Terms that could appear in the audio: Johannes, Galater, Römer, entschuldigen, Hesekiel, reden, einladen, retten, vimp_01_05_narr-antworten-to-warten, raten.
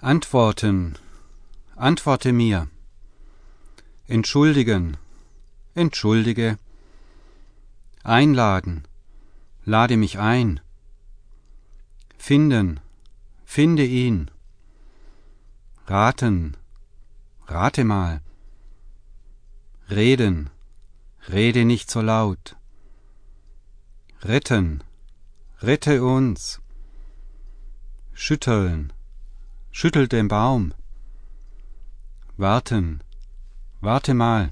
Antworten. Antworte mir. Entschuldigen. Entschuldige. Einladen. Lade mich ein. Finden. Finde ihn. Raten. Rate mal. Reden. Rede nicht so laut. Retten. Rette uns. Schütteln. Schüttelt den Baum. Warten. Warte mal.